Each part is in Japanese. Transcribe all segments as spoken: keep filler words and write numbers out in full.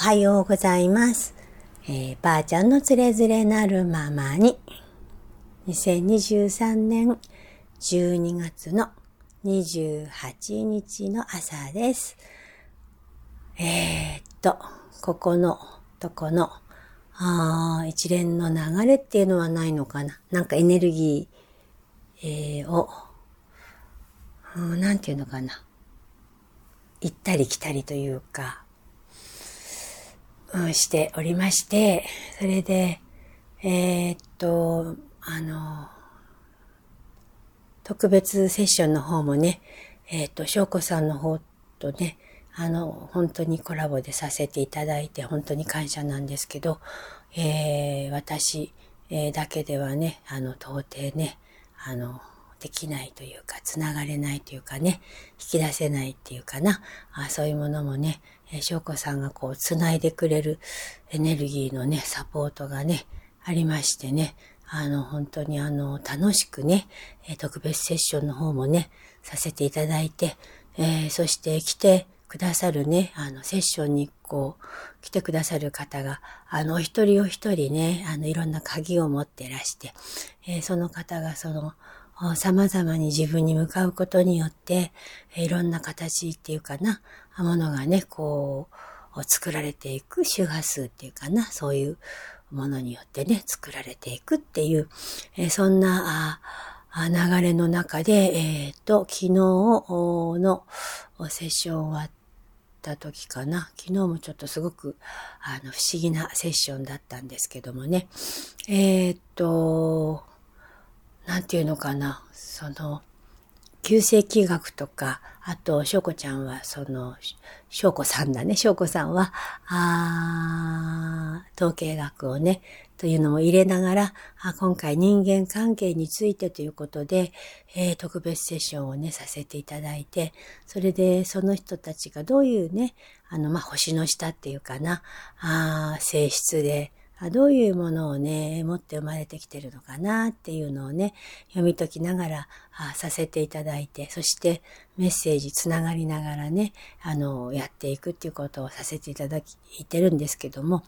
おはようございます、えー、ばあちゃんのつれづれなるままににせんにじゅうさんねんじゅうにがつのにじゅうはちにちの朝です。えー、っとここのとこのあ一連の流れっていうのはないのかな。なんかエネルギー、えー、をなんていうのかな、行ったり来たりというか、うん、しておりまして、それでえー、っとあの特別セッションの方もね、えー、っと翔子さんの方とね、あの本当にコラボでさせていただいて本当に感謝なんですけど、えー、私、えー、だけではね、あの到底ね、あのできないというか、つながれないというかね、引き出せないっていうかな、あそういうものもね、翔子さんがこうつないでくれるエネルギーのねサポートがねありましてね、あの本当にあの楽しくね、特別セッションの方もねさせていただいて、えー、そして来てくださるね、あのセッションにこう来てくださる方が、あのお一人お一人ね、あのいろんな鍵を持ってらして、えー、その方がその様々に自分に向かうことによって、いろんな形っていうかな、ものがね、こう、作られていく周波数っていうかな、そういうものによってね、作られていくっていう、そんな流れの中で、えっと、昨日のセッション終わった時かな、昨日もちょっとすごくあの不思議なセッションだったんですけどもね、えっと、なんていうのかな、その、九星気学とか、あと、翔子ちゃんは、その、翔子さんだね、翔子さんは、あー、統計学をね、というのも入れながら、あ今回人間関係についてということで、えー、特別セッションをね、させていただいて、それで、その人たちがどういうね、あの、まあ、星の下っていうかな、あ性質で、どういうものをね、持って生まれてきてるのかなっていうのをね、読み解きながらあさせていただいて、そしてメッセージつながりながらね、あの、やっていくっていうことをさせていただいてるんですけども、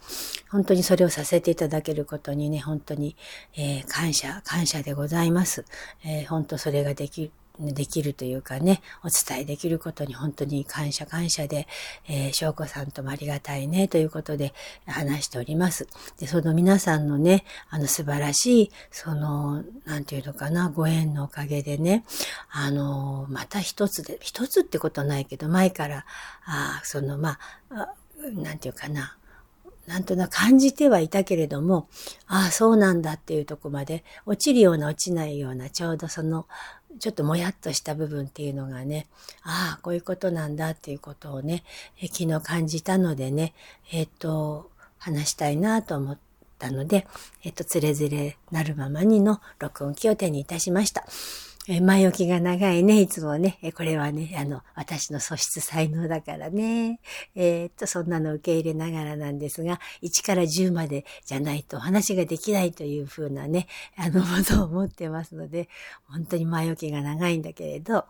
本当にそれをさせていただけることにね、本当に、えー、感謝、感謝でございます。えー、本当それができる。できるというかね、お伝えできることに本当に感謝感謝で、えー、翔子さんともありがたいねということで話しております。で、その皆さんのね、あの素晴らしい、その、なんていうのかな、ご縁のおかげでね、あの、また一つで、一つってことないけど、前から、あその、まあ、なんていうかな、なんとなく感じてはいたけれども、ああ、そうなんだっていうとこまで、落ちるような落ちないような、ちょうどその、ちょっともやっとした部分っていうのがね、ああ、こういうことなんだっていうことをね、え昨日感じたのでね、えっと、話したいなと思ったので、えっと、つれづれなるままにの録音機を手にいたしました。え前置きが長いね、いつもね、えこれはね、あの、私の素質才能だからね、えー、っと、そんなの受け入れながらなんですが、いちからじゅうまでじゃないとお話ができないというふうなね、あの、ものを持ってますので、本当に前置きが長いんだけれど、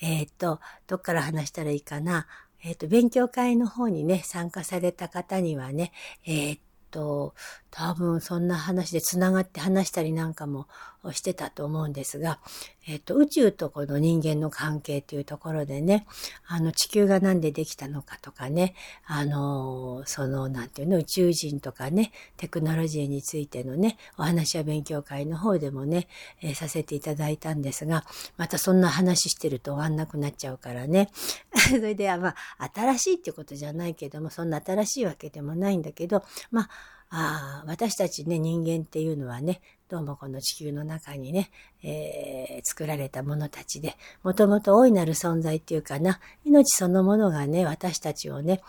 えー、っと、どっから話したらいいかな、えー、っと、勉強会の方にね、参加された方にはね、えー、っと、と多分そんな話でつながって話したりなんかもしてたと思うんですが、えっと、宇宙とこの人間の関係というところでね、あの地球がなんでできたのかとかね、あのそのなんていうの、宇宙人とかね、テクノロジーについてのねお話は勉強会の方でもね、えー、させていただいたんですが、またそんな話してると終わんなくなっちゃうからねそれではまあ新しいってことじゃないけども、そんな新しいわけでもないんだけど、まああ私たちね、人間っていうのはね、どうもこの地球の中にね、えー、作られたものたちで、もともと大いなる存在っていうかな、命そのものがね、私たちをね、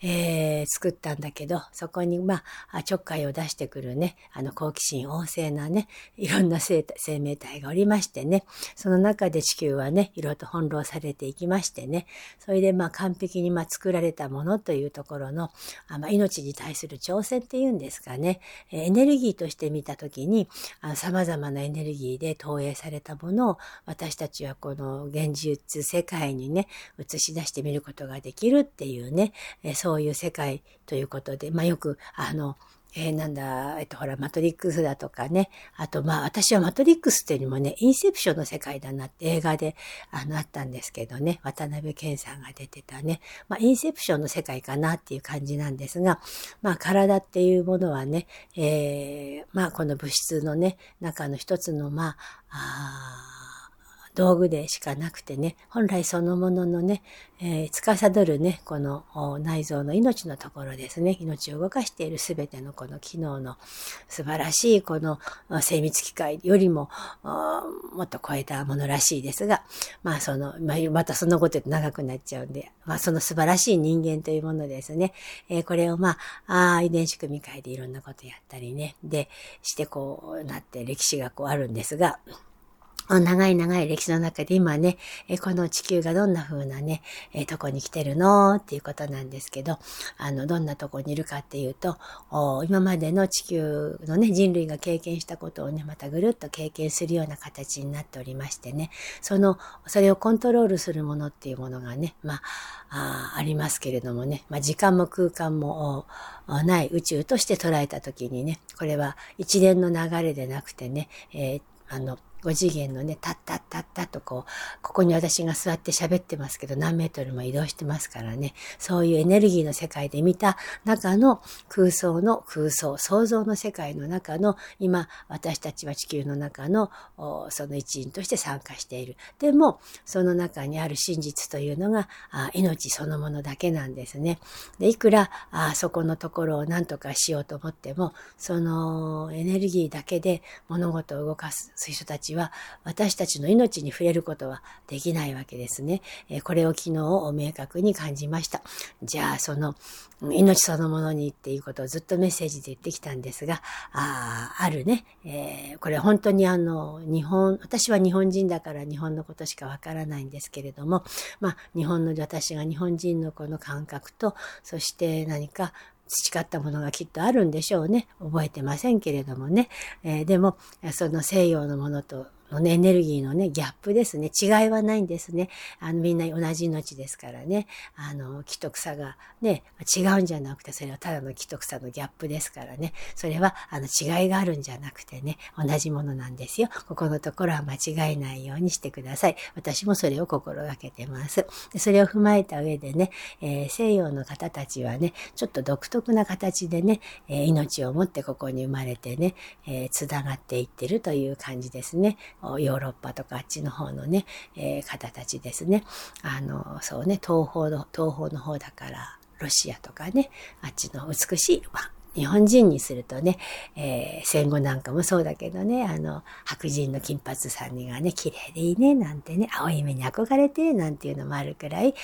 えー、作ったんだけど、そこにまあ、ちょっかいを出してくるね、あの好奇心旺盛なね、いろんな 生, 生命体がおりましてね、その中で地球はね、いろいろと翻弄されていきましてね、それでまあ完璧にまあ作られたものというところの、あまあ、命に対する挑戦っていうんですかね、エネルギーとして見たときに、様々なエネルギーで投影されたものを私たちはこの現実世界にね映し出してみることができるっていうね、えー、そういう世界ということで、まあよくあのえー、なんだ、えっと、ほら、マトリックスだとかね。あと、まあ、私はマトリックスっていうよりもね、インセプションの世界だなって映画で、あの、あったんですけどね。渡辺謙さんが出てたね。まあ、インセプションの世界かなっていう感じなんですが、まあ、体っていうものはね、えー、まあ、この物質のね、中の一つの、まあ、あ道具でしかなくてね、本来そのもののね、えー、司るね、この内臓の命のところですね、命を動かしているすべてのこの機能の素晴らしいこの精密機械よりももっと超えたものらしいですが、まあその、まあ、またそのこと言うと長くなっちゃうんで、まあその素晴らしい人間というものですね、えー、これをまあ、あ遺伝子組み換えでいろんなことやったりね、で、してこうなって歴史がこうあるんですが、長い長い歴史の中で今ね、この地球がどんな風なね、とこに来てるのっていうことなんですけど、あの、どんなとこにいるかっていうと、今までの地球のね、人類が経験したことをね、またぐるっと経験するような形になっておりましてね、その、それをコントロールするものっていうものがね、まあ、あ, ありますけれどもね、まあ、時間も空間もない宇宙として捉えたときにね、これは一連の流れでなくてね、えー、あの、ご次元のね、タッタッタッタッとこう、ここに私が座って喋ってますけど、何メートルも移動してますからね、そういうエネルギーの世界で見た中の空想の空想、想像の世界の中の、今、私たちは地球の中の、その一員として参加している。でも、その中にある真実というのが、命そのものだけなんですね。で、いくら、あそこのところを何とかしようと思っても、そのエネルギーだけで物事を動かす人たちは私たちの命に触れることはできないわけですね。これを昨日明確に感じました。じゃあその命そのものにっていうことをずっとメッセージで言ってきたんですが、あ, あるね、えー、これ本当にあの日本、私は日本人だから日本のことしかわからないんですけれども、まあ日本の私が日本人のこの感覚と、そして何か培ったものがきっとあるんでしょうね。覚えてませんけれどもね。えー、でも、その西洋のものと、のね、エネルギーのね、ギャップですね。違いはないんですね。あの、みんな同じ命ですからね。あの、木と草がね、違うんじゃなくて、それはただの木と草のギャップですからね。それは、あの、違いがあるんじゃなくてね、同じものなんですよ。ここのところは間違えないようにしてください。私もそれを心がけてます。で、それを踏まえた上でね、えー、西洋の方たちはね、ちょっと独特な形でね、えー、命を持ってここに生まれてね、えー、つながっていってるという感じですね。ヨーロッパとかあっちの方のね、えー、方たちですね。あの、そうね、東方の、東方の方だから、ロシアとかね、あっちの美しい、まあ、日本人にするとね、えー、戦後なんかもそうだけどね、あの、白人の金髪さんがね、綺麗でいいね、なんてね、青い目に憧れて、なんていうのもあるくらい、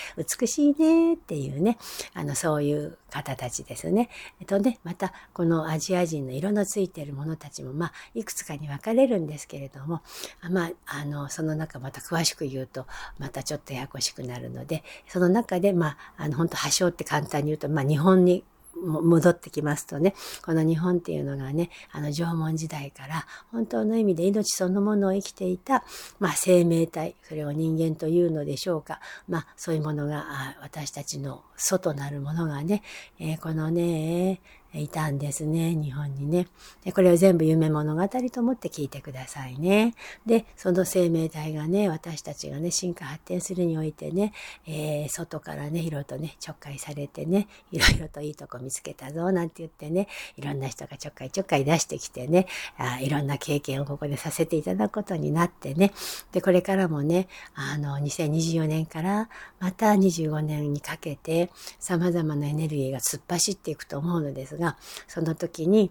美しいね、っていうね、あの、そういう方たちですね。えっとね、また、このアジア人の色のついている者たちも、まあ、いくつかに分かれるんですけれども、まあ、あの、その中また詳しく言うと、またちょっとややこしくなるので、その中で、まあ、あの、本当発祥って簡単に言うと、まあ、日本に、戻ってきますとね、この日本っていうのがね、あの縄文時代から本当の意味で命そのものを生きていた、まあ生命体、それを人間というのでしょうか。まあそういうものが、私たちの祖となるものがね、えー、このね、いたんですね、日本にね。で、これを全部夢物語と思って聞いてくださいね。で、その生命体がね、私たちがね、進化発展するにおいてね、えー、外からね、いろいろとね、ちょっかいされてね、いろいろといいとこ見つけたぞ、なんて言ってね、いろんな人がちょっかいちょっかい出してきてね、あ、いろんな経験をここでさせていただくことになってね、で、これからもね、あの、にせんにじゅうよねんからまたにじゅうごねんにかけて、様々なエネルギーが突っ走っていくと思うのですが、その時に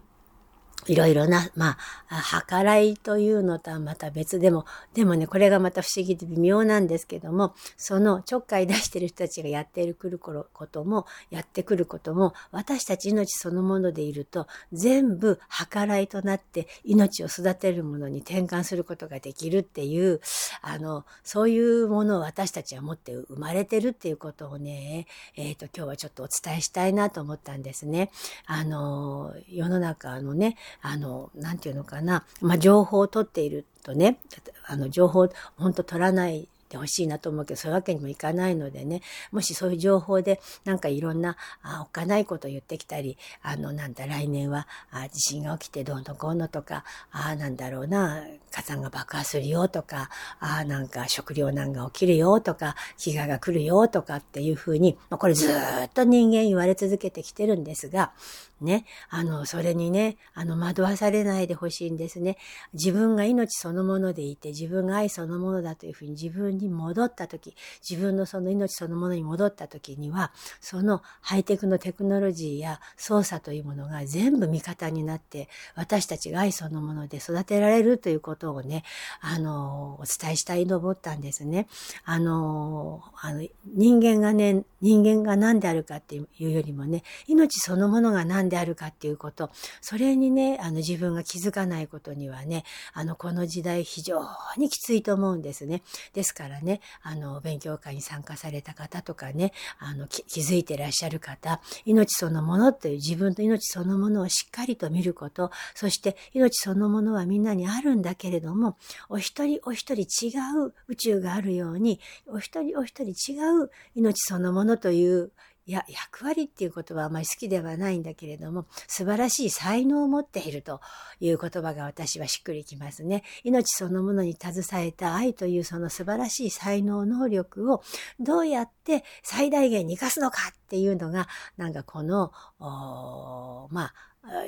いろいろな、まあ、計らいというのとはまた別でも、でもね、これがまた不思議で微妙なんですけども、そのちょっかい出してる人たちがやってくることも、やってくることも、私たち命そのものでいると、全部計らいとなって命を育てるものに転換することができるっていう、あの、そういうものを私たちは持って生まれてるっていうことをね、えっと、今日はちょっとお伝えしたいなと思ったんですね。あの、世の中のね、あの、なんていうのかな、まあ、情報を取っているとね、あの、情報を本当取らないでほしいなと思うけど、そういうわけにもいかないのでね、もしそういう情報でなんかいろんなあおっかないことを言ってきたり、あの、なんだ、来年はあ地震が起きてどうのこうのとか、あなんだろうな、火山が爆破するよとか、あなんか食糧難が起きるよとか、飢餓が来るよとかっていうふうに、まあ、これずーっと人間言われ続けてきてるんですが、ね、あの、それにね、あの、惑わされないでほしいんですね。自分が命そのものでいて、自分が愛そのものだというふうに自分に戻ったとき、自分のその命そのものに戻ったときには、そのハイテクのテクノロジーや操作というものが全部味方になって、私たちが愛そのもので育てられるということをね、あの、お伝えしたいと思ったんですね。あの、あの人間がね、人間が何であるかっていうよりもね、命そのものが何でであるかっていうこと、それにね、あの自分が気づかないことにはね、あのこの時代非常にきついと思うんですね。ですからね、あの勉強会に参加された方とかね、あの気づいてらっしゃる方、命そのものという自分と命そのものをしっかりと見ること、そして命そのものはみんなにあるんだけれども、お一人お一人違う宇宙があるように、お一人お一人違う命そのものという、いや、役割っていう言葉はあまり好きではないんだけれども、素晴らしい才能を持っているという言葉が私はしっくりきますね。命そのものに携えた愛というその素晴らしい才能能力をどうやって最大限に生かすのかっていうのが、なんかこの、まあ、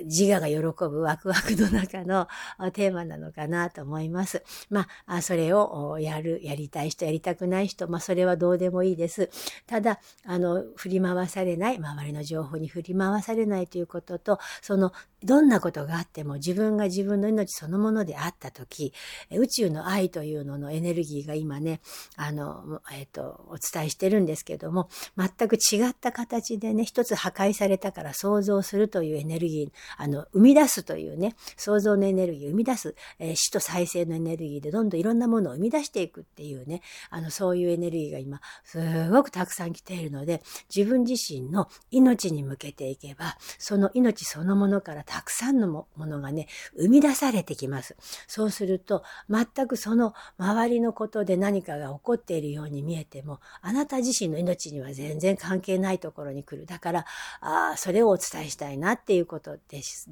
自我が喜ぶワクワクの中のテーマなのかなと思います。まあ、それをやる、やりたい人、やりたくない人、まあ、それはどうでもいいです。ただ、あの、振り回されない、周りの情報に振り回されないということと、その、どんなことがあっても自分が自分の命そのものであったとき、宇宙の愛というののエネルギーが今ね、あの、えっと、お伝えしてるんですけども、全く違った形でね、一つ破壊されたから想像するというエネルギー、あの生み出すというね、創造のエネルギーを生み出す、えー、死と再生のエネルギーでどんどんいろんなものを生み出していくっていうね、あのそういうエネルギーが今すごくたくさん来ているので、自分自身の命に向けていけば、その命そのものからたくさんのものがね、生み出されてきます。そうすると全くその周りのことで何かが起こっているように見えても、あなた自身の命には全然関係ないところに来る。だからあそれをお伝えしたいなっていうこと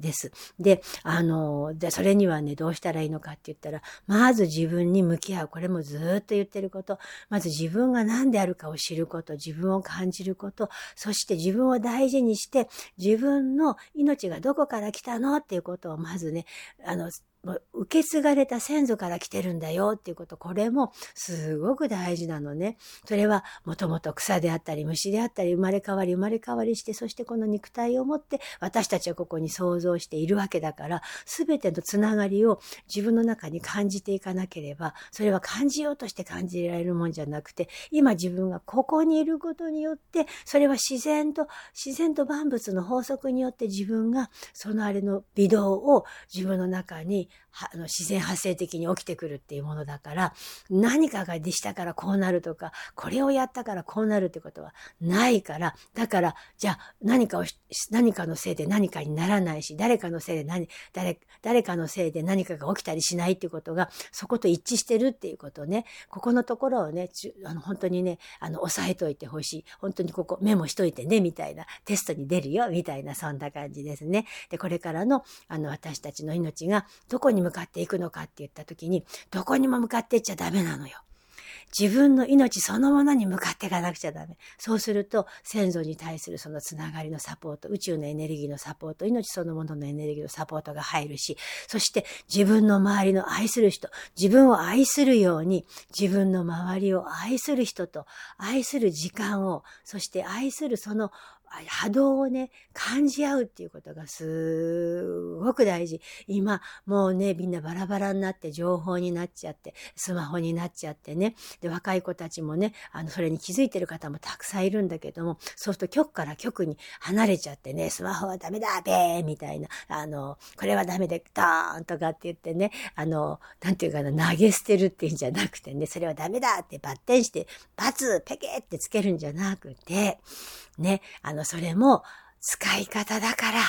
です。で、あの、で、それにはね、どうしたらいいのかって言ったら、まず自分に向き合う。これもずーっと言ってること。まず自分が何であるかを知ること、自分を感じること、そして自分を大事にして、自分の命がどこから来たのっていうことをまずね、あの、受け継がれた先祖から来てるんだよっていうこと、これもすごく大事なのね。それはもともと草であったり虫であったり生まれ変わり生まれ変わりして、そしてこの肉体を持って私たちはここに創造しているわけだから、すべてのつながりを自分の中に感じていかなければ、それは感じようとして感じられるもんじゃなくて、今自分がここにいることによって、それは自然と、自然と万物の法則によって自分がそのあれの微動を自分の中にはあの自然発生的に起きてくるっていうものだから、何かがでしたからこうなるとか、これをやったからこうなるってことはないから、だからじゃあ何かを何かのせいで何かにならないし、誰かのせいで何 誰, 誰かのせいで何かが起きたりしないっていうことが、そこと一致してるっていうことね、ここのところをね、あの本当にね、あの押さえといてほしい。本当にここメモしといてねみたいな、テストに出るよみたいな、そんな感じですね。で、これからのあの私たちの命がどこどこに向かっていくのかって言った時に、どこにも向かっていっちゃダメなのよ。自分の命そのものに向かっていかなくちゃダメ。そうすると先祖に対するそのつながりのサポート、宇宙のエネルギーのサポート、命そのもののエネルギーのサポートが入るし、そして自分の周りの愛する人、自分を愛するように自分の周りを愛する人と愛する時間を、そして愛するその波動をね、感じ合うっていうことがすごく大事。今、もうね、みんなバラバラになって、情報になっちゃって、スマホになっちゃってね。で、若い子たちもね、あの、それに気づいてる方もたくさんいるんだけども、そうすると局から局に離れちゃってね、スマホはダメだ、べーみたいな、あの、これはダメで、ドーンとかって言ってね、あの、なんていうかな、投げ捨てるっていうんじゃなくてね、それはダメだってバッテンして、バツ、ペケってつけるんじゃなくて、ね、あの、それも使い方だから、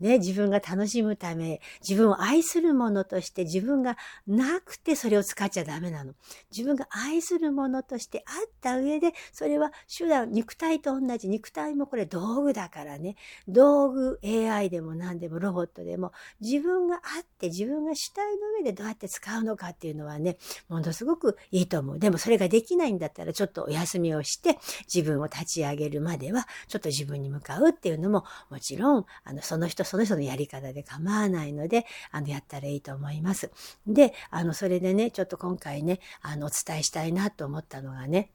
ね、自分が楽しむため、自分を愛するものとして自分がなくてそれを使っちゃダメなの。自分が愛するものとしてあった上で、それは手段、肉体と同じ、肉体もこれ道具だからね。道具、エーアイ でも何でもロボットでも、自分があって自分が主体の上でどうやって使うのかっていうのはね、ものすごくいいと思う。でもそれができないんだったらちょっとお休みをして、自分を立ち上げるまではちょっと自分に向かうっていうのも、もちろん、あの、その人その人のやり方で構わないので、あの、やったらいいと思います。で、あの、それでね、ちょっと今回ね、あの、お伝えしたいなと思ったのがね、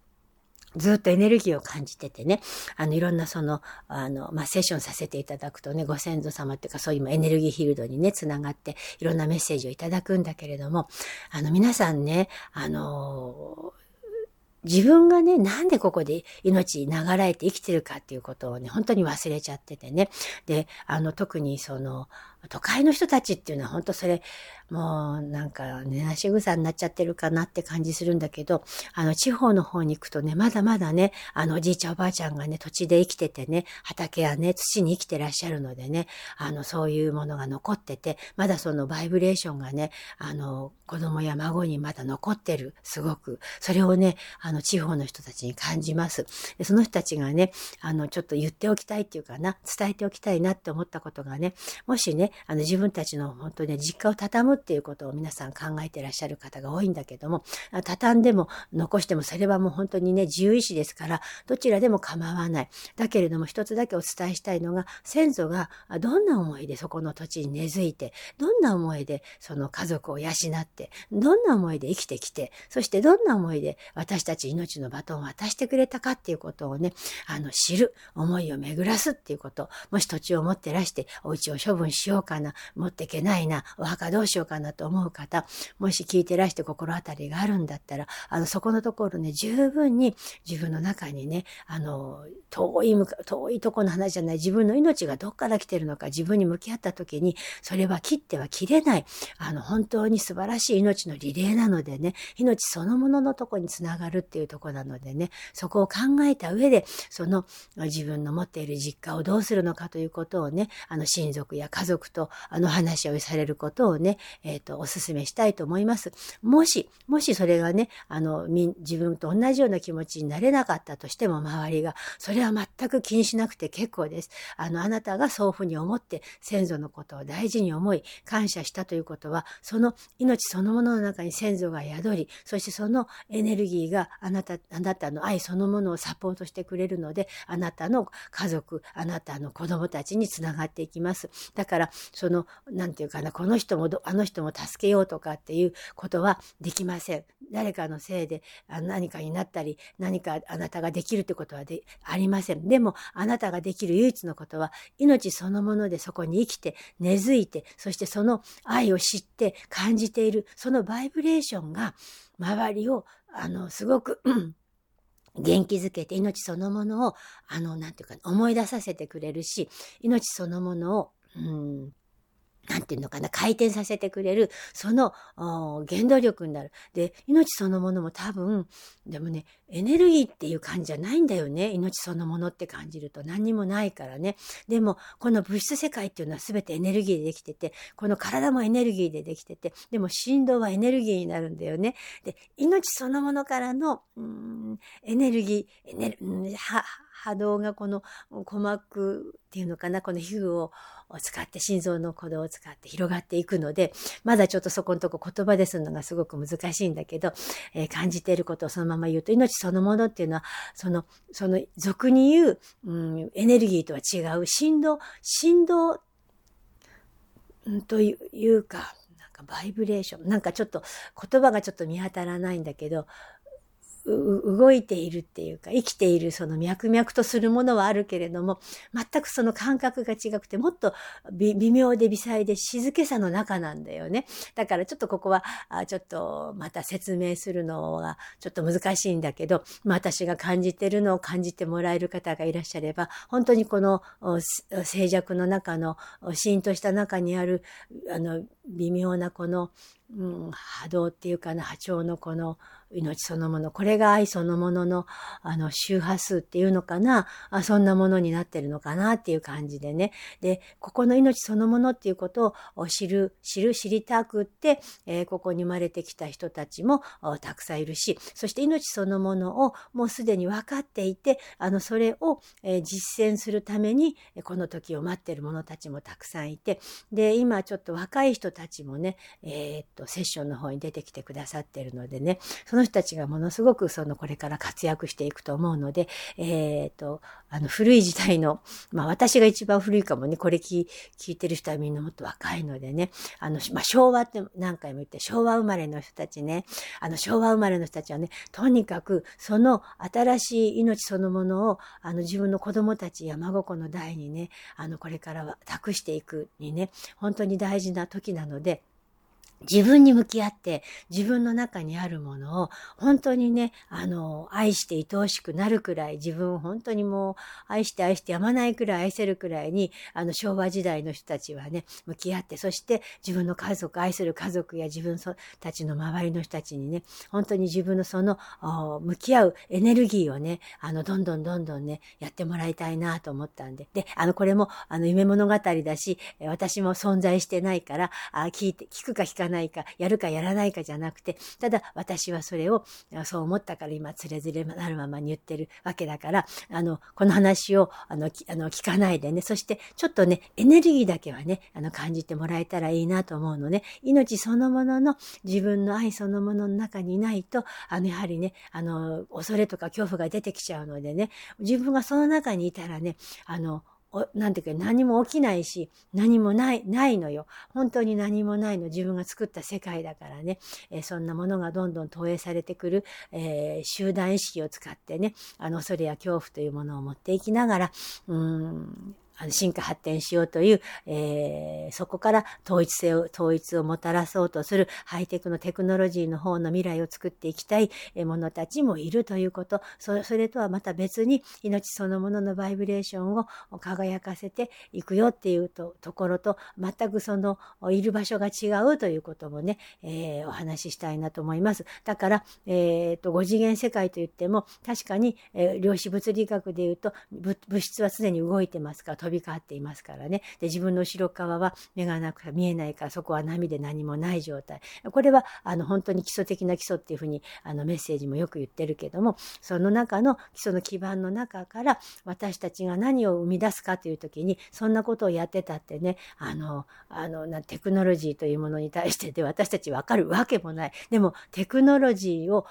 ずっとエネルギーを感じててね、あの、いろんなその、あの、まあ、セッションさせていただくとね、ご先祖様っていうか、そういうエネルギーフィールドにね、つながって、いろんなメッセージをいただくんだけれども、あの、皆さんね、あのー、自分がね、なんでここで命長らえて生きてるかっていうことをね、本当に忘れちゃっててね。で、あの、特にその、都会の人たちっていうのは本当それ、もうなんかね、なし草になっちゃってるかなって感じするんだけど、あの、地方の方に行くとね、まだまだね、あの、おじいちゃんおばあちゃんがね、土地で生きててね、畑やね、土に生きてらっしゃるのでね、あの、そういうものが残ってて、まだそのバイブレーションがね、あの、子供や孫にまだ残ってる、すごく。それをね、あの地方の人たちに感じます。で、その人たちがね、あの、ちょっと言っておきたいっていうかな、伝えておきたいなって思ったことがね、もしね、あの、自分たちの本当に実家を畳むっていうことを皆さん考えてらっしゃる方が多いんだけども、畳んでも残してもそれはもう本当にね、自由意志ですから、どちらでも構わない。だけれども、一つだけお伝えしたいのが、先祖がどんな思いでそこの土地に根付いて、どんな思いでその家族を養って、どんな思いで生きてきて、そしてどんな思いで私たち命のバトンを渡してくれたかっていうことをね、あの、知る、思いを巡らすっていうこと、もし土地を持ってらして、お家を処分しようかな、持っていけないな、お墓どうしようかなと思う方、もし聞いてらして心当たりがあるんだったら、あの、そこのところね、十分に自分の中にね、あの、遠い向か、遠いとこの話じゃない、自分の命がどっから来てるのか、自分に向き合った時に、それは切っては切れない、あの、本当に素晴らしい命のリレーなのでね、命そのもののとこにつながるっていうところなのでね、そこを考えた上で、その自分の持っている実家をどうするのかということをね、あの、親族や家族とあの話をされることをね、えっと、お勧めしたいと思います。もし、もしそれがね、あの、自分と同じような気持ちになれなかったとしても周りが、それは全く気にしなくて結構です。あの、あなたがそういうふうに思って先祖のことを大事に思い、感謝したということは、その命そのものの中に先祖が宿り、そしてそのエネルギーがあなた、あなたの愛そのものをサポートしてくれるので、あなたの家族、あなたの子供たちにつながっていきます。だから、その、なんていうかな、この人もあの人も助けようとかっていうことはできません。誰かのせいで何かになったり、何かあなたができるってことはでありません。でも、あなたができる唯一のことは、命そのものでそこに生きて、根付いて、そしてその愛を知って感じている、そのバイブレーションが、周りを、あの、すごく元気づけて、命そのものを、あの、なんていうか、思い出させてくれるし、命そのものを、うんなんていうのかな、回転させてくれる、その原動力になる。で、命そのものも多分、でもね、エネルギーっていう感じじゃないんだよね。命そのものって感じると何にもないからね。でも、この物質世界っていうのは全てエネルギーでできてて、この体もエネルギーでできてて、でも振動はエネルギーになるんだよね。で、命そのものからの、うーん、エネルギー、エネル、うん、は、波動がこの鼓膜っていうのかな、この皮膚を使って、心臓の鼓動を使って広がっていくので、まだちょっとそこのとこ言葉でするのがすごく難しいんだけど、えー、感じていることをそのまま言うと、命そのものっていうのは、その、その俗に言う、うん、エネルギーとは違う、振動、振動、うん、というか、なんかバイブレーション、なんかちょっと言葉がちょっと見当たらないんだけど、動いているっていうか、生きているその脈々とするものはあるけれども、全くその感覚が違くて、もっと微妙で微細で静けさの中なんだよね。だからちょっとここは、ちょっとまた説明するのはちょっと難しいんだけど、まあ、私が感じてるのを感じてもらえる方がいらっしゃれば、本当にこの静寂の中の、シーンとした中にある、あの、微妙なこの、うん、波動っていうかな、波長のこの命そのもの、これが愛そのもののあの周波数っていうのかな、あ、そんなものになってるのかなっていう感じでね。で、ここの命そのものっていうことを知る、知る、知りたくって、えー、ここに生まれてきた人たちもたくさんいるし、そして命そのものをもうすでに分かっていて、あの、それを、えー、実践するために、この時を待ってる者たちもたくさんいて、で、今ちょっと若い人たちもね、えー、っと、セッションの方に出てきてくださってるのでね、その人たちがものすごくそのこれから活躍していくと思うので、えー、っと、あの古い時代の、まあ私が一番古いかもね、これ 聞, 聞いてる人はみんなもっと若いのでね、あの、まあ昭和って何回も言って、昭和生まれの人たちね、あの昭和生まれの人たちはね、とにかくその新しい命そのものを、あの自分の子供たちや孫子の代にね、あのこれからは託していくにね、本当に大事な時なので、自分に向き合って自分の中にあるものを本当にね、あの愛して愛おしくなるくらい、自分を本当にもう愛して愛してやまないくらい愛せるくらいに、あの昭和時代の人たちはね向き合って、そして自分の家族、愛する家族や自分たちの周りの人たちにね、本当に自分のその向き合うエネルギーをね、あのどんどんどんどんねやってもらいたいなと思ったんで、で、あのこれもあの夢物語だし、私も存在してないから、あ、聞いて聞くか聞かないないか、やるかやらないかじゃなくて、ただ私はそれをそう思ったから今つれづれなるままに言ってるわけだから、あのこの話をあのあの聞かないでね、そしてちょっとねエネルギーだけはね、あの感じてもらえたらいいなと思うのね。命そのものの自分の愛そのものの中にいないと、あのやはりね、あの恐れとか恐怖が出てきちゃうのでね、自分がその中にいたらね、あのなんていうか、何も起きないし、何もない、ないのよ。本当に何もないの。自分が作った世界だからね。えー、そんなものがどんどん投影されてくる、えー、集団意識を使ってね、あの、恐れや恐怖というものを持っていきながら、うーん、あの進化発展しようという、えー、そこから統一性を、統一をもたらそうとするハイテクのテクノロジーの方の未来を作っていきたい者たちもいるということ、そ、それとはまた別に命そのもののバイブレーションを輝かせていくよっていうと、ところと、全くその、いる場所が違うということもね、えー、お話ししたいなと思います。だから、えっと、ご次元世界と言っても、確かに、えー、量子物理学で言うと、物、物質はすでに動いてますから、飛び交っていますからね。で、自分の後ろ側は目がなく見えないから、そこは波で何もない状態。これはあの本当に基礎的な基礎っていうふうにあのメッセージもよく言ってるけども、その中の基礎の基盤の中から私たちが何を生み出すかというときに、そんなことをやってたってね、あのあのなテクノロジーというものに対してで私たちわかるわけもない。でもテクノロジーを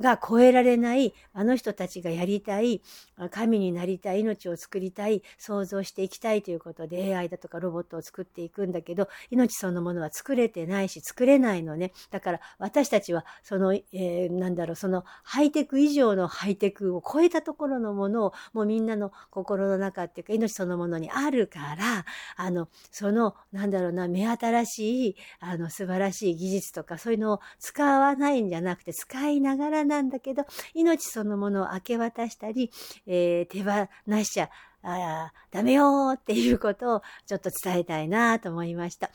が超えられない、あの人たちがやりたい、神になりたい、命を作りたい、想像していきたいということで エーアイ だとかロボットを作っていくんだけど、命そのものは作れてないし、作れないのね。だから私たちは、その、えー、なんだろう、そのハイテク以上のハイテクを超えたところのものを、もうみんなの心の中っていうか、命そのものにあるから、あの、その、なんだろうな、目新しい、あの、素晴らしい技術とか、そういうのを使わないんじゃなくて、使いながらなんだけど、命そのものを明け渡したり、えー、手放しちゃあダメよっていうことをちょっと伝えたいなと思いました。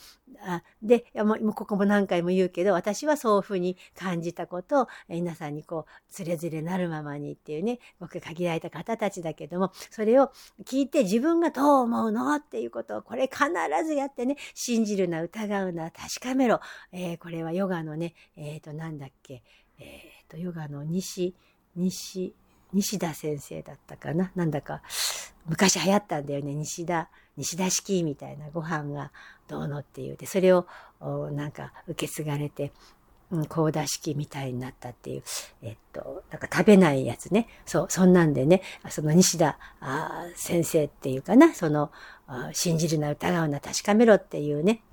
あで、もうここも何回も言うけど、私はそういうふうに感じたことを皆さんにこう、つれづれなるままにっていうね、ごく限られた方たちだけども、それを聞いて自分がどう思うのっていうことを、これ必ずやってね、信じるな、疑うな、確かめろ。えー、これはヨガのね、えっと、なんだっけ、えーと、ヨガの西、西、西田先生だったかな、なんだか、昔流行ったんだよね、西田、西田式みたいな、ご飯がどうのっていう。で、それを、なんか、受け継がれて、うん、高田式みたいになったっていう、えっと、なんか食べないやつね。そう、そんなんでね、その西田先生っていうかな、その、信じるな、疑うな、確かめろっていうね、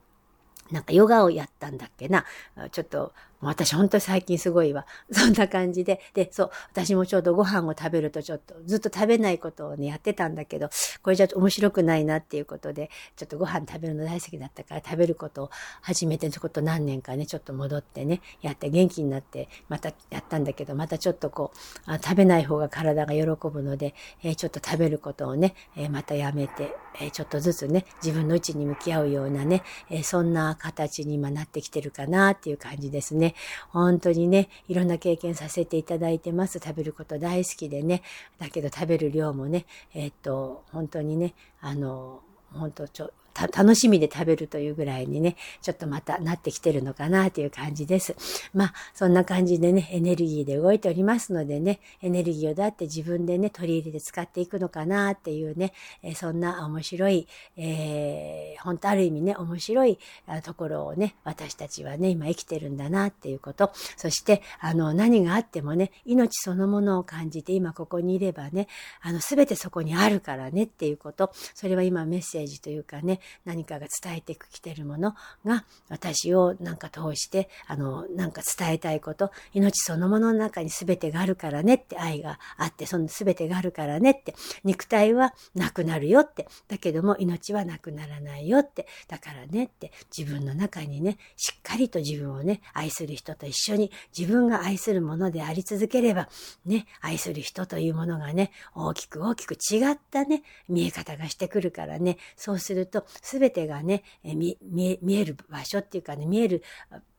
なんかヨガをやったんだっけな。ちょっと私本当に最近すごいわ。そんな感じで。で、そう、私もちょうどご飯を食べるとちょっと、ずっと食べないことをね、やってたんだけど、これじゃ面白くないなっていうことで、ちょっとご飯食べるの大好きだったから、食べることを始めて、ちょっと何年かね、ちょっと戻ってね、やって元気になって、またやったんだけど、またちょっとこう、あ、食べない方が体が喜ぶので、えー、ちょっと食べることをね、えー、またやめて、えー、ちょっとずつね、自分の内に向き合うようなね、えー、そんな形に今なってきてるかなっていう感じですね。本当にね、いろんな経験させていただいてます。食べること大好きでね、だけど食べる量もね、えー、っと本当にね、あの本当ちょた楽しみで食べるというぐらいにね、ちょっとまたなってきてるのかなという感じです。まあ、そんな感じでね、エネルギーで動いておりますのでね、エネルギーをだって自分でね、取り入れて使っていくのかなっていうね、えそんな面白い、えー、本当ある意味ね、面白いところをね、私たちはね、今生きてるんだなっていうこと。そして、あの、何があってもね、命そのものを感じて、今ここにいればね、あの、すべてそこにあるからねっていうこと。それは今メッセージというかね、何かが伝えてきているものが私をなんか通してあのなんか伝えたいこと、命そのものの中に全てがあるからねって、愛があって、その全てがあるからねって、肉体はなくなるよって、だけども命はなくならないよって、だからねって、自分の中にね、しっかりと自分をね、愛する人と一緒に自分が愛するものであり続ければね、愛する人というものがね、大きく大きく違ったね、見え方がしてくるからね、そうするとすべてがね、え見、見える場所っていうかね、見える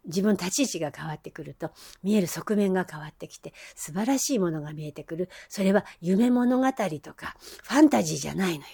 自分の立ち位置が変わってくると、見える側面が変わってきて、素晴らしいものが見えてくる。それは夢物語とか、ファンタジーじゃないのよ。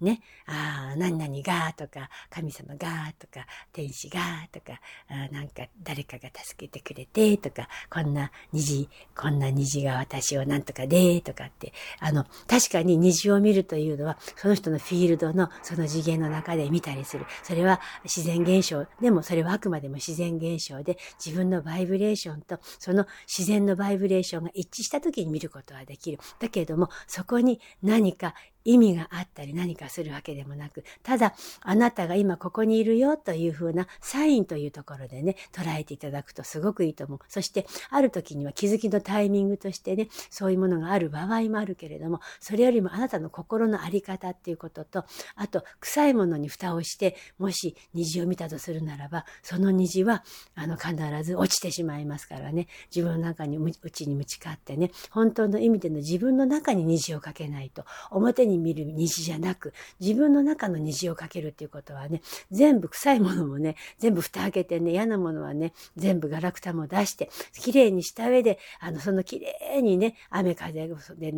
ね。ああ、何々がとか、神様がとか、天使がとか、あなんか誰かが助けてくれてとか、こんな虹、こんな虹が私をなんとかでとかって、あの、確かに虹を見るというのは、その人のフィールドのその次元の中で見たりする。それは自然現象。でもそれはあくまでも自然現象で、自分のバイブレーションとその自然のバイブレーションが一致した時に見ることはできる。だけれども、そこに何か意味があったり何かするわけでもなく、ただあなたが今ここにいるよというふうなサインというところでね、捉えていただくとすごくいいと思う。そしてある時には気づきのタイミングとしてね、そういうものがある場合もあるけれども、それよりもあなたの心の在り方っていうことと、あと臭いものに蓋をして、もし虹を見たとするならば、その虹はあの必ず落ちてしまいますからね、自分の中にうちに打ち勝ってね、本当の意味での自分の中に虹をかけないと、表にに見る虹じゃなく、自分の中の虹をかけるっていうことはね、全部臭いものもね、全部蓋開けてね、嫌なものはね、全部ガラクタも出して、綺麗にした上で、あの、その綺麗にね、雨風で流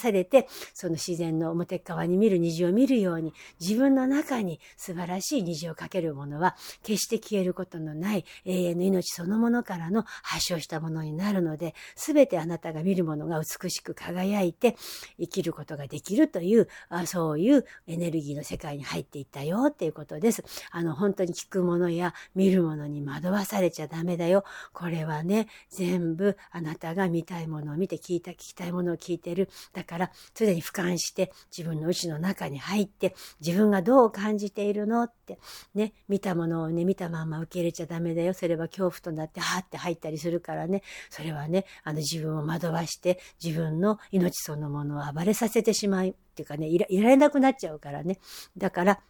されて、その自然の表側に見る虹を見るように、自分の中に素晴らしい虹をかけるものは、決して消えることのない永遠の命そのものからの発祥したものになるので、すべてあなたが見るものが美しく輝いて、生きることができるという、あ、そういうエネルギーの世界に入っていったよっていうことです。あの、本当に聞くものや見るものに惑わされちゃダメだよ。これはね、全部あなたが見たいものを見て、聞いた、聞きたいものを聞いてる。だから、すでに俯瞰して、自分の内の中に入って、自分がどう感じているのって、ね、見たものをね、見たまんま受け入れちゃダメだよ。それは恐怖となって、はーって入ったりするからね。それはね、あの、自分を惑わして、自分の命そのものを暴れさせてしまい、っていうかね、いら、いられなくなっちゃうからね。だから、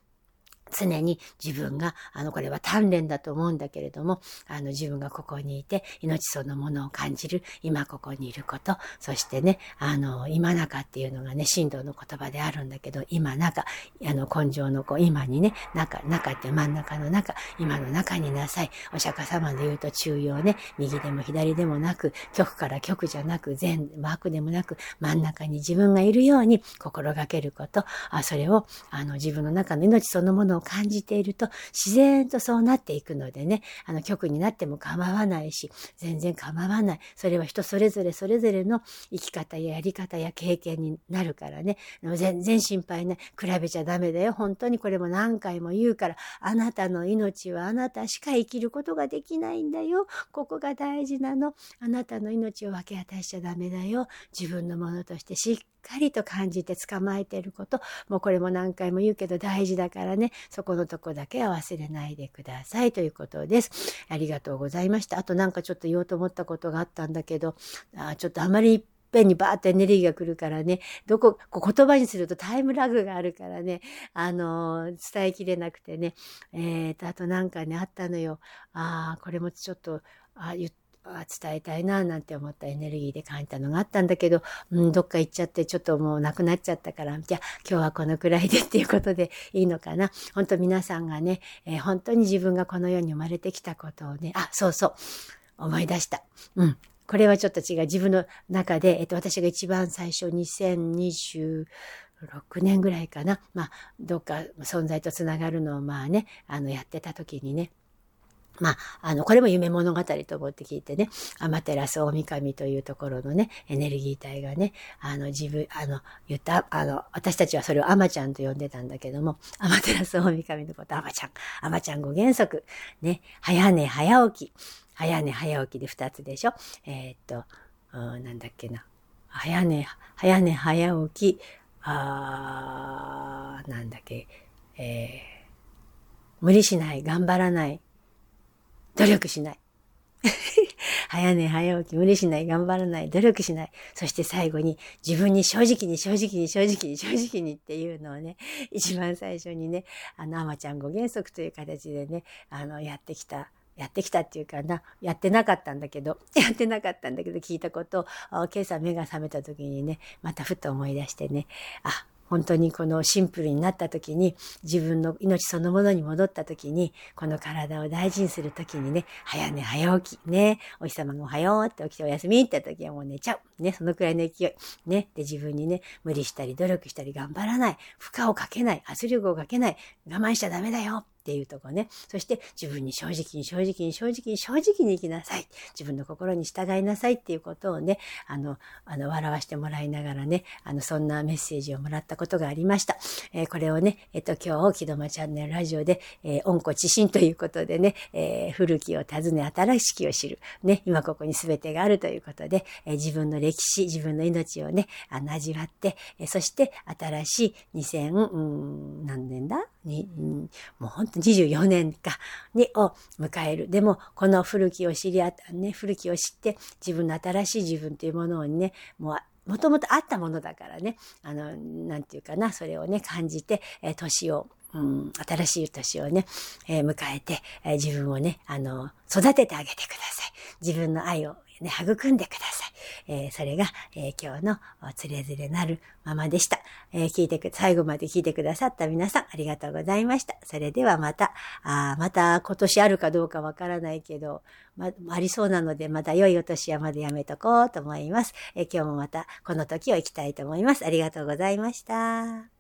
常に自分が、あの、これは鍛錬だと思うんだけれども、あの、自分がここにいて、命そのものを感じる、今ここにいること、そしてね、あの、今中っていうのがね、神道の言葉であるんだけど、今中、あの、根性のこう、今にね、中、中って真ん中の中、今の中になさい。お釈迦様で言うと中庸ね、右でも左でもなく、極から極じゃなく、善、悪でもなく、真ん中に自分がいるように心がけること、あ、それを、あの、自分の中の命そのものを感じていると自然とそうなっていくのでね、あの、極になっても構わないし、全然構わない。それは人それぞれそれぞれの生き方ややり方や経験になるからね、全然心配ない。比べちゃダメだよ。本当にこれも何回も言うから、あなたの命はあなたしか生きることができないんだよ。ここが大事なの。あなたの命を分け与えしちゃダメだよ。自分のものとしてしっかりと感じて捕まえていること、もうこれも何回も言うけど大事だからね、そこのとこだけは忘れないでくださいということです。ありがとうございました。あとなんかちょっと言おうと思ったことがあったんだけど、あちょっとあまりペンにバーってエネルギーが来るからね、どこ、こう言葉にするとタイムラグがあるからね、あのー、伝えきれなくてね、えーと、あとなんかね、あったのよ。ああ、これもちょっと、あ言あ伝えたいななんて思ったエネルギーで感じたのがあったんだけど、うん、どっか行っちゃってちょっともうなくなっちゃったから、じゃあ今日はこのくらいでっていうことでいいのかな。本当皆さんがね、えー、本当に自分がこの世に生まれてきたことをね、あ、そうそう、思い出した。うん。これはちょっと違う。自分の中で、えっと、私が一番最初にせんにじゅうろくねんぐらいかな。まあ、どっか存在とつながるのをまあね、あの、やってた時にね。まあ、あの、これも夢物語と思って聞いてね、アマテラス大神というところのね、エネルギー体がね、あの、自分、あの、言った、あの、私たちはそれをアマちゃんと呼んでたんだけども、アマテラス大神のこと、アマちゃん、アマちゃんご原則、ね、早寝早起き、早寝早起きで二つでしょ。えー、っと、なんだっけな。早寝、早寝早起き、あー、なんだっけ、えー、無理しない、頑張らない、努力しない。早寝早起き、無理しない、頑張らない、努力しない。そして最後に、自分に正直に正直に正直に正直にっていうのをね、一番最初にね、あの、アマちゃんご原則という形でね、あの、やってきた。やってきたっていうかな、やってなかったんだけど、やってなかったんだけど聞いたことを、今朝目が覚めた時にね、またふと思い出してね、あ、本当にこのシンプルになった時に、自分の命そのものに戻った時に、この体を大事にする時にね、早寝早起き、ね、お日様がおはようって起きておやすみって時はもう寝ちゃう。ね、そのくらいの勢い。ね、で自分にね、無理したり努力したり頑張らない。負荷をかけない。圧力をかけない。我慢しちゃダメだよ。っていうとこね。そして自分に正直に正直に正直に正直に生きなさい。自分の心に従いなさいっていうことをね、あの、あの、笑わしてもらいながらね、あの、そんなメッセージをもらったことがありました。えー、これをね、えっと、今日、木戸間チャンネルラジオで、えー、恩子知新ということでね、えー、古きを訪ね新しきを知る。ね、今ここに全てがあるということで、えー、自分の歴史、自分の命をね、あの、味わって、えー、そして新しいにせん、うん、何年だに、うん、もう本当にじゅうよねんかにを迎える。でもこの古きを知りあったね、古きを知って自分の新しい自分というものをね、もうもともとあったものだからね、あの、なんていうかな、それをね感じて、え、年を、うん、新しい年をね、えー、迎えて、えー、自分をね、あの、育ててあげてください。自分の愛をね、育んでください。えー、それが、えー、今日のつれづれなるままでした。えー、聞いてく、最後まで聞いてくださった皆さんありがとうございました。それではまた、あまた今年あるかどうかわからないけど、ま、ありそうなので、また良いお年はまでやめとこうと思います。えー、今日もまたこの時を生きたいと思います。ありがとうございました。